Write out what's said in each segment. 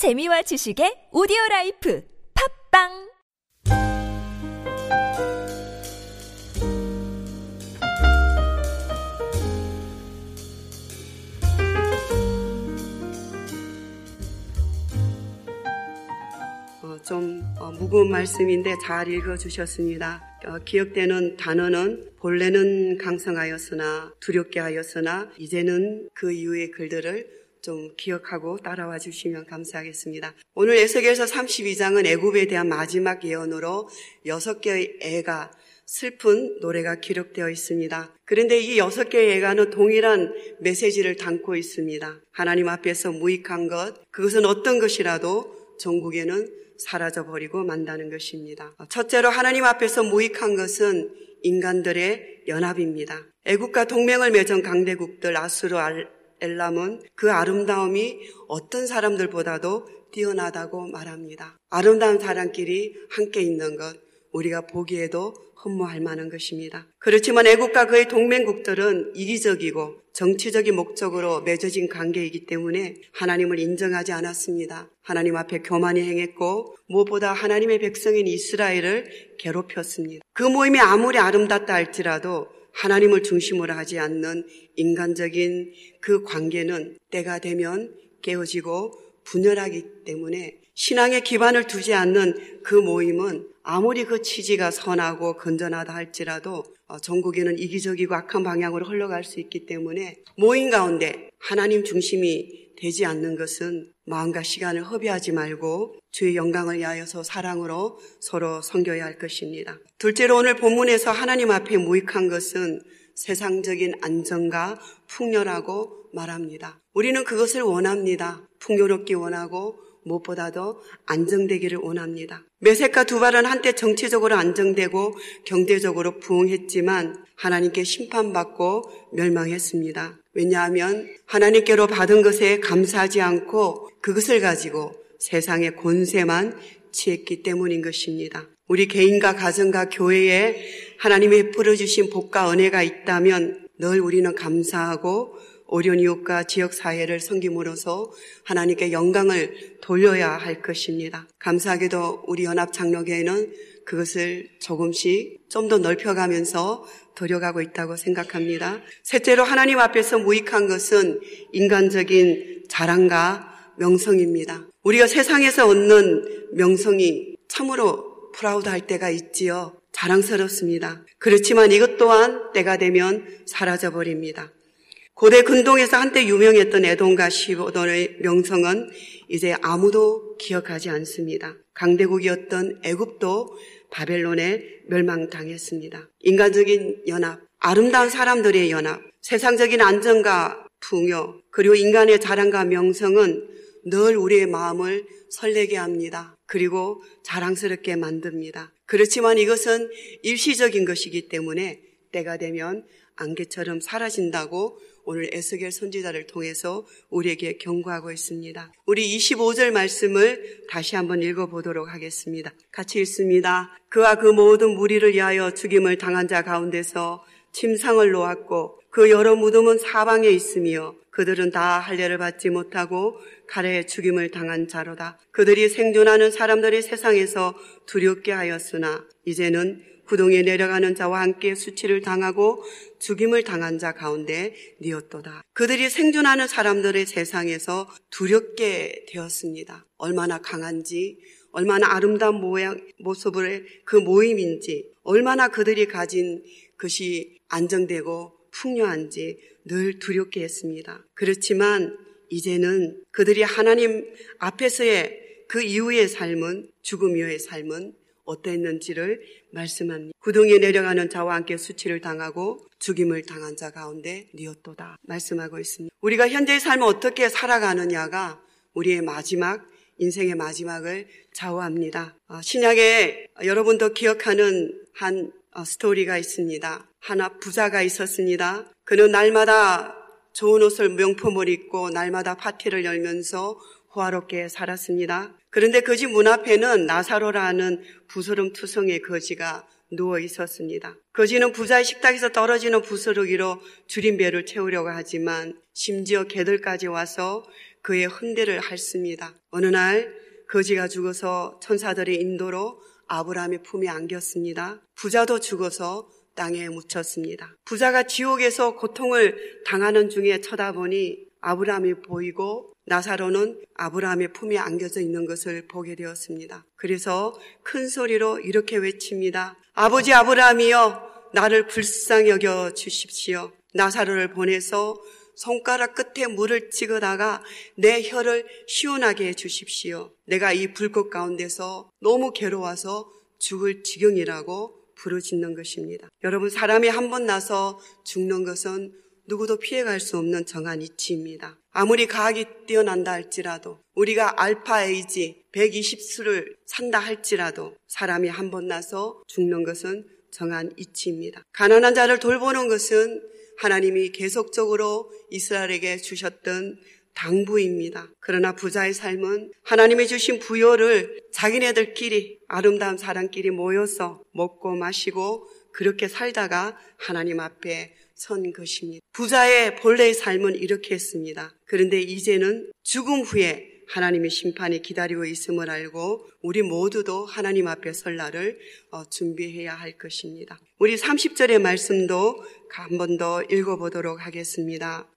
재미와 지식의 오디오라이프 팝빵! 좀 무거운 말씀인데 잘 읽어주셨습니다. 기억되는 단어는 본래는 강성하였으나 두렵게 하였으나 이제는 그 이후의 글들을 좀 기억하고 따라와 주시면 감사하겠습니다. 오늘 에스겔서 32장은 애굽에 대한 마지막 예언으로 6개의 애가 슬픈 노래가 기록되어 있습니다. 그런데 이 6개의 예가는 동일한 메시지를 담고 있습니다. 하나님 앞에서 무익한 것, 그것은 어떤 것이라도 전국에는 사라져버리고 만다는 것입니다. 첫째로 하나님 앞에서 무익한 것은 인간들의 연합입니다. 애국과 동맹을 맺은 강대국들 아수르, 엘람은 그 아름다움이 어떤 사람들보다도 뛰어나다고 말합니다. 아름다운 사람끼리 함께 있는 것, 우리가 보기에도 흠모할 만한 것입니다. 그렇지만 애국과 그의 동맹국들은 이기적이고 정치적인 목적으로 맺어진 관계이기 때문에 하나님을 인정하지 않았습니다. 하나님 앞에 교만히 행했고 무엇보다 하나님의 백성인 이스라엘을 괴롭혔습니다. 그 모임이 아무리 아름답다 할지라도 하나님을 중심으로 하지 않는 인간적인 그 관계는 때가 되면 깨어지고 분열하기 때문에 신앙의 기반을 두지 않는 그 모임은 아무리 그 취지가 선하고 건전하다 할지라도 전국에는 이기적이고 악한 방향으로 흘러갈 수 있기 때문에 모임 가운데 하나님 중심이 되지 않는 것은 마음과 시간을 허비하지 말고 주의 영광을 위하여서 사랑으로 서로 섬겨야 할 것입니다. 둘째로 오늘 본문에서 하나님 앞에 무익한 것은 세상적인 안정과 풍요라고 말합니다. 우리는 그것을 원합니다. 풍요롭기 원하고 무엇보다도 안정되기를 원합니다. 메섹과 두발은 한때 정치적으로 안정되고 경제적으로 부흥했지만 하나님께 심판받고 멸망했습니다. 왜냐하면 하나님께로 받은 것에 감사하지 않고 그것을 가지고 세상의 권세만 취했기 때문인 것입니다. 우리 개인과 가정과 교회에 하나님이 베풀어 주신 복과 은혜가 있다면 늘 우리는 감사하고 어려운 이웃과 지역사회를 섬김으로써 하나님께 영광을 돌려야 할 것입니다. 감사하게도 우리 연합장로교회는 그것을 조금씩 좀 더 넓혀가면서 들여가고 있다고 생각합니다. 셋째로 하나님 앞에서 무익한 것은 인간적인 자랑과 명성입니다. 우리가 세상에서 얻는 명성이 참으로 프라우드할 때가 있지요. 자랑스럽습니다. 그렇지만 이것 또한 때가 되면 사라져버립니다. 고대 근동에서 한때 유명했던 에돔과 시돈의 명성은 이제 아무도 기억하지 않습니다. 강대국이었던 애굽도 바벨론에 멸망당했습니다. 인간적인 연합, 아름다운 사람들의 연합, 세상적인 안정과 풍요, 그리고 인간의 자랑과 명성은 늘 우리의 마음을 설레게 합니다. 그리고 자랑스럽게 만듭니다. 그렇지만 이것은 일시적인 것이기 때문에 때가 되면 안개처럼 사라진다고 오늘 에스겔 선지자를 통해서 우리에게 경고하고 있습니다. 우리 25절 말씀을 다시 한번 읽어보도록 하겠습니다. 같이 읽습니다. 그와 그 모든 무리를 위하여 죽임을 당한 자 가운데서 침상을 놓았고 그 여러 무덤은 사방에 있으며 그들은 다 할례를 받지 못하고 칼에 죽임을 당한 자로다. 그들이 생존하는 사람들의 세상에서 두렵게 하였으나 이제는 구덩이에 내려가는 자와 함께 수치를 당하고 죽임을 당한 자 가운데 니었도다. 그들이 생존하는 사람들의 세상에서 두렵게 되었습니다. 얼마나 강한지, 얼마나 아름다운 모습의 그 모임인지, 얼마나 그들이 가진 것이 안정되고 풍요한지 늘 두렵게 했습니다. 그렇지만 이제는 그들이 하나님 앞에서의 그 이후의 삶은, 죽음 이후의 삶은 어땠는지를 말씀합니다. 구덩이에 내려가는 자와 함께 수치를 당하고 죽임을 당한 자 가운데 니었도다 말씀하고 있습니다. 우리가 현재의 삶을 어떻게 살아가느냐가 우리의 마지막, 인생의 마지막을 좌우합니다. 신약에 여러분도 기억하는 한 스토리가 있습니다. 하나 부자가 있었습니다. 그는 날마다 좋은 옷을 명품을 입고 날마다 파티를 열면서 호화롭게 살았습니다. 그런데 그 집 문 앞에는 나사로라는 부스럼투성의 거지가 누워 있었습니다. 거지는 부자의 식탁에서 떨어지는 부스러기로 주린 배를 채우려고 하지만 심지어 개들까지 와서 그의 흔대를 핥습니다. 어느 날 거지가 죽어서 천사들의 인도로 아브라함의 품에 안겼습니다. 부자도 죽어서 땅에 묻혔습니다. 부자가 지옥에서 고통을 당하는 중에 쳐다보니 아브라함이 보이고 나사로는 아브라함의 품에 안겨져 있는 것을 보게 되었습니다. 그래서 큰 소리로 이렇게 외칩니다. 아버지 아브라함이여, 나를 불쌍히 여겨 주십시오. 나사로를 보내서 손가락 끝에 물을 찍어다가 내 혀를 시원하게 해 주십시오. 내가 이 불꽃 가운데서 너무 괴로워서 죽을 지경이라고 부르짖는 것입니다. 여러분, 사람이 한 번 나서 죽는 것은 누구도 피해갈 수 없는 정한 이치입니다. 아무리 과학이 뛰어난다 할지라도, 우리가 알파에이지 120수를 산다 할지라도 사람이 한 번 나서 죽는 것은 정한 이치입니다. 가난한 자를 돌보는 것은 하나님이 계속적으로 이스라엘에게 주셨던 당부입니다. 그러나 부자의 삶은 하나님이 주신 부여를 자기네들끼리, 아름다운 사람끼리 모여서 먹고 마시고 그렇게 살다가 하나님 앞에 선 것입니다. 부자의 본래의 삶은 이렇게 했습니다. 그런데 이제는 죽음 후에 하나님의 심판이 기다리고 있음을 알고 우리 모두도 하나님 앞에 설 날을 준비해야 할 것입니다. 우리 30절의 말씀도 한 번 더 읽어보도록 하겠습니다.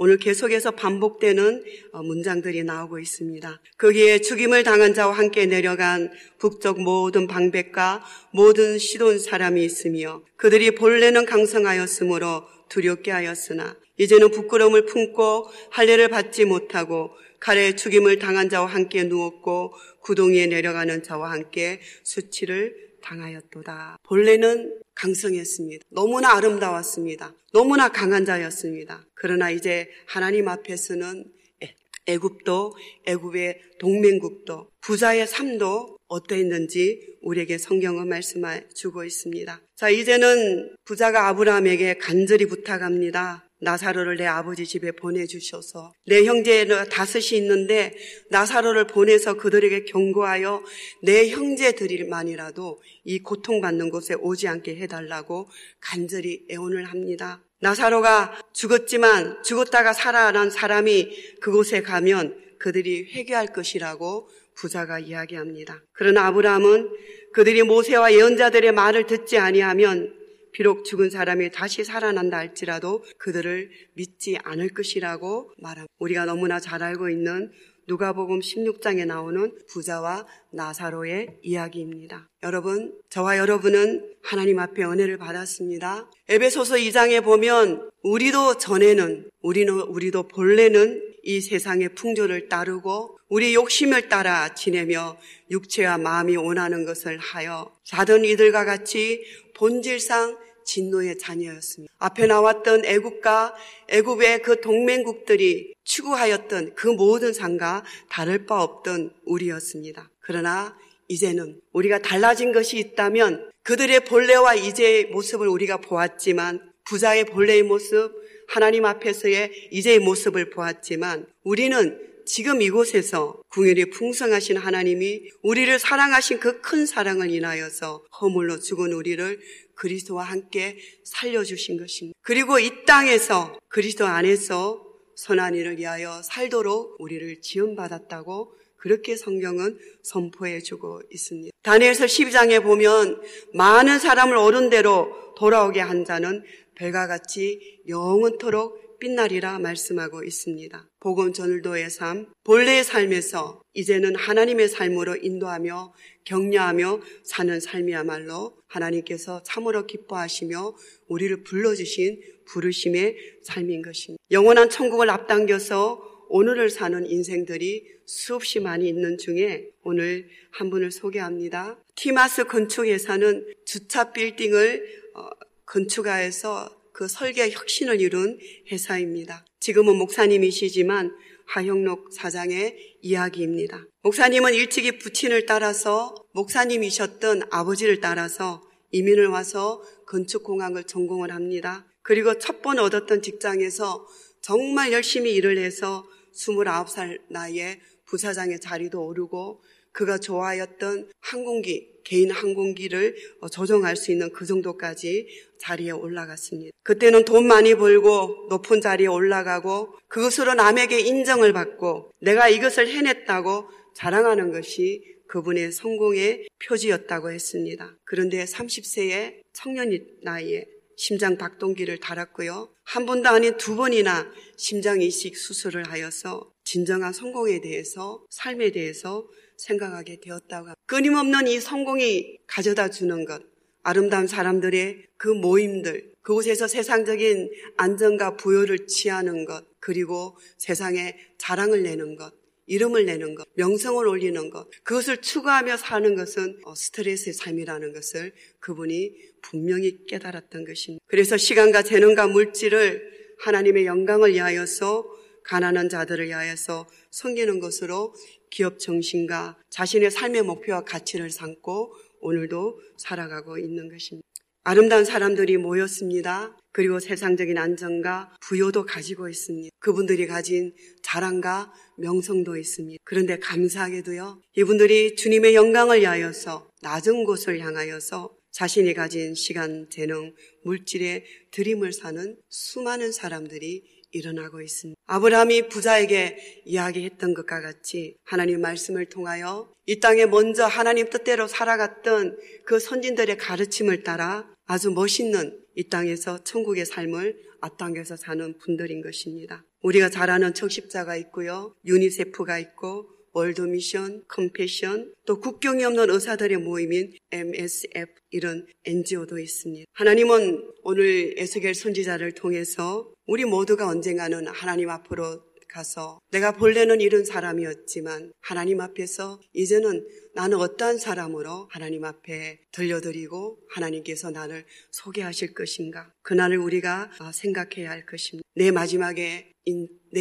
오늘 계속해서 반복되는 문장들이 나오고 있습니다. 거기에 죽임을 당한 자와 함께 내려간 북쪽 모든 방백과 모든 시돈 사람이 있으며 그들이 본래는 강성하였으므로 두렵게 하였으나 이제는 부끄러움을 품고 할례를 받지 못하고 칼에 죽임을 당한 자와 함께 누웠고 구덩이에 내려가는 자와 함께 수치를 당하였도다. 본래는 강성했습니다. 너무나 아름다웠습니다. 너무나 강한 자였습니다. 그러나 이제 하나님 앞에서는 애굽도, 애굽의 동맹국도, 부자의 삶도 어떠했는지 우리에게 성경은 말씀해 주고 있습니다. 자, 이제는 부자가 아브라함에게 간절히 부탁합니다. 나사로를 내 아버지 집에 보내주셔서 내 형제는 다섯이 있는데 나사로를 보내서 그들에게 경고하여 내 형제들만이라도 이 고통받는 곳에 오지 않게 해달라고 간절히 애원을 합니다. 나사로가 죽었지만 죽었다가 살아난 사람이 그곳에 가면 그들이 회개할 것이라고 부자가 이야기합니다. 그러나 아브라함은 그들이 모세와 예언자들의 말을 듣지 아니하면 비록 죽은 사람이 다시 살아난다 할지라도 그들을 믿지 않을 것이라고 말합니다. 우리가 너무나 잘 알고 있는 누가복음 16장에 나오는 부자와 나사로의 이야기입니다. 여러분, 저와 여러분은 하나님 앞에 은혜를 받았습니다. 에베소서 2장에 보면 우리도 본래는 이 세상의 풍조를 따르고 우리 욕심을 따라 지내며 육체와 마음이 원하는 것을 하여 자던 이들과 같이 본질상 진노의 자녀였습니다. 앞에 나왔던 애굽과 애굽의 그 동맹국들이 추구하였던 그 모든 상과 다를 바 없던 우리였습니다. 그러나 이제는 우리가 달라진 것이 있다면 그들의 본래와 이제의 모습을 우리가 보았지만, 부자의 본래의 모습, 하나님 앞에서의 이제의 모습을 보았지만, 우리는 지금 이곳에서 궁휼이 풍성하신 하나님이 우리를 사랑하신 그 큰 사랑을 인하여서 허물로 죽은 우리를 그리스도와 함께 살려주신 것입니다. 그리고 이 땅에서 그리스도 안에서 선한 일을 위하여 살도록 우리를 지음받았다고 그렇게 성경은 선포해주고 있습니다. 다니엘서 12장에 보면 많은 사람을 어른대로 돌아오게 한 자는 별과 같이 영원토록 빛나리라 말씀하고 있습니다. 복음 전도의 삶, 본래의 삶에서 이제는 하나님의 삶으로 인도하며 격려하며 사는 삶이야말로 하나님께서 참으로 기뻐하시며 우리를 불러주신 부르심의 삶인 것입니다. 영원한 천국을 앞당겨서 오늘을 사는 인생들이 수없이 많이 있는 중에 오늘 한 분을 소개합니다. 티마스 건축회사는 주차 빌딩을 건축하여서 그 설계 혁신을 이룬 회사입니다. 지금은 목사님이시지만 하형록 사장의 이야기입니다. 목사님은 일찍이 부친을 따라서, 목사님이셨던 아버지를 따라서 이민을 와서 건축공학을 전공을 합니다. 그리고 첫 번 얻었던 직장에서 정말 열심히 일을 해서 29살 나이에 부사장의 자리도 오르고 그가 좋아하였던 항공기, 개인 항공기를 조종할 수 있는 그 정도까지 자리에 올라갔습니다. 그때는 돈 많이 벌고 높은 자리에 올라가고 그것으로 남에게 인정을 받고 내가 이것을 해냈다고 자랑하는 것이 그분의 성공의 표지였다고 했습니다. 그런데 30세의 청년 나이에 심장 박동기를 달았고요. 한 번도 아닌 두 번이나 심장 이식 수술을 하여서 진정한 성공에 대해서, 삶에 대해서 생각하게 되었다고 합니다. 끊임없는 이 성공이 가져다 주는 것, 아름다운 사람들의 그 모임들, 그곳에서 세상적인 안정과 부여를 취하는 것, 그리고 세상에 자랑을 내는 것, 이름을 내는 것, 명성을 올리는 것, 그것을 추구하며 사는 것은 스트레스의 삶이라는 것을 그분이 분명히 깨달았던 것입니다. 그래서 시간과 재능과 물질을 하나님의 영광을 위하여서 가난한 자들을 위하여서 섬기는 것으로 기업 정신과 자신의 삶의 목표와 가치를 삼고 오늘도 살아가고 있는 것입니다. 아름다운 사람들이 모였습니다. 그리고 세상적인 안정과 부여도 가지고 있습니다. 그분들이 가진 자랑과 명성도 있습니다. 그런데 감사하게도요, 이분들이 주님의 영광을 위하여서 낮은 곳을 향하여서 자신이 가진 시간, 재능, 물질의 드림을 사는 수많은 사람들이 일어나고 있습니다. 아브라함이 부자에게 이야기했던 것과 같이 하나님 말씀을 통하여 이 땅에 먼저 하나님 뜻대로 살아갔던 그 선진들의 가르침을 따라 아주 멋있는 이 땅에서 천국의 삶을 앞당겨서 사는 분들인 것입니다. 우리가 잘 아는 적십자가 있고요, 유니세프가 있고 월드미션, 컴패션, 또 국경이 없는 의사들의 모임인 MSF 이런 NGO도 있습니다. 하나님은 오늘 에스겔 선지자를 통해서 우리 모두가 언젠가는 하나님 앞으로 가서 내가 본래는 이런 사람이었지만 하나님 앞에서 이제는 나는 어떠한 사람으로 하나님 앞에 들려드리고 하나님께서 나를 소개하실 것인가, 그날을 우리가 생각해야 할 것입니다. 내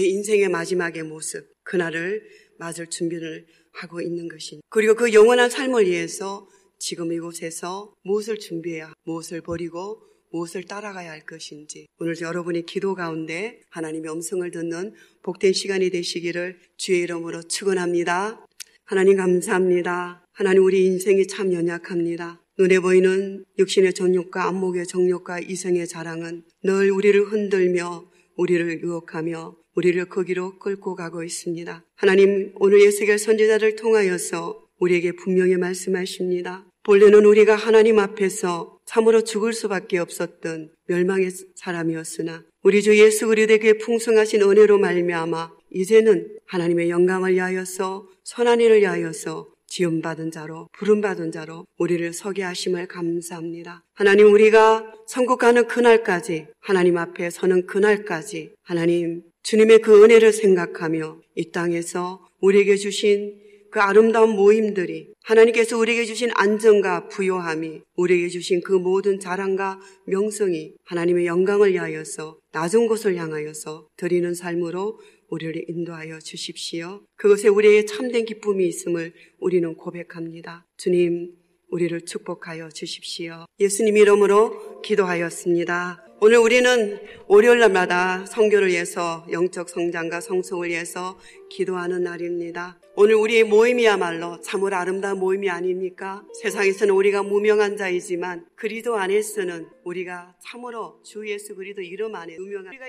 인생의 마지막의 모습, 그날을 맞을 준비를 하고 있는 것입니다. 그리고 그 영원한 삶을 위해서 지금 이곳에서 무엇을 준비해야, 무엇을 버리고 무엇을 따라가야 할 것인지 오늘 여러분의 기도 가운데 하나님의 음성을 듣는 복된 시간이 되시기를 주의 이름으로 축원합니다. 하나님 감사합니다. 하나님, 우리 인생이 참 연약합니다. 눈에 보이는 육신의 정욕과 안목의 정욕과 이성의 자랑은 늘 우리를 흔들며 우리를 유혹하며 우리를 거기로 끌고 가고 있습니다. 하나님, 오늘 에스겔 선지자를 통하여서 우리에게 분명히 말씀하십니다. 본래는 우리가 하나님 앞에서 참으로 죽을 수밖에 없었던 멸망의 사람이었으나 우리 주 예수 그리스도의 풍성하신 은혜로 말미암아 이제는 하나님의 영광을 위하여서 선한 일을 위하여서 지음받은 자로, 부름받은 자로 우리를 서게 하심을 감사합니다. 하나님, 우리가 천국 가는 그날까지, 하나님 앞에 서는 그날까지 하나님, 주님의 그 은혜를 생각하며 이 땅에서 우리에게 주신 그 아름다운 모임들이, 하나님께서 우리에게 주신 안정과 부요함이, 우리에게 주신 그 모든 자랑과 명성이 하나님의 영광을 위하여서 낮은 곳을 향하여서 드리는 삶으로 우리를 인도하여 주십시오. 그것에 우리의 참된 기쁨이 있음을 우리는 고백합니다. 주님, 우리를 축복하여 주십시오. 예수님 이름으로 기도하였습니다. 오늘 우리는 월요일날마다 성교를 위해서, 영적 성장과 성숙을 위해서 기도하는 날입니다. 오늘 우리의 모임이야말로 참으로 아름다운 모임이 아닙니까? 세상에서는 우리가 무명한 자이지만 그리스도 안에서는 우리가 참으로 주 예수 그리스도 이름 안에 유명한 우리가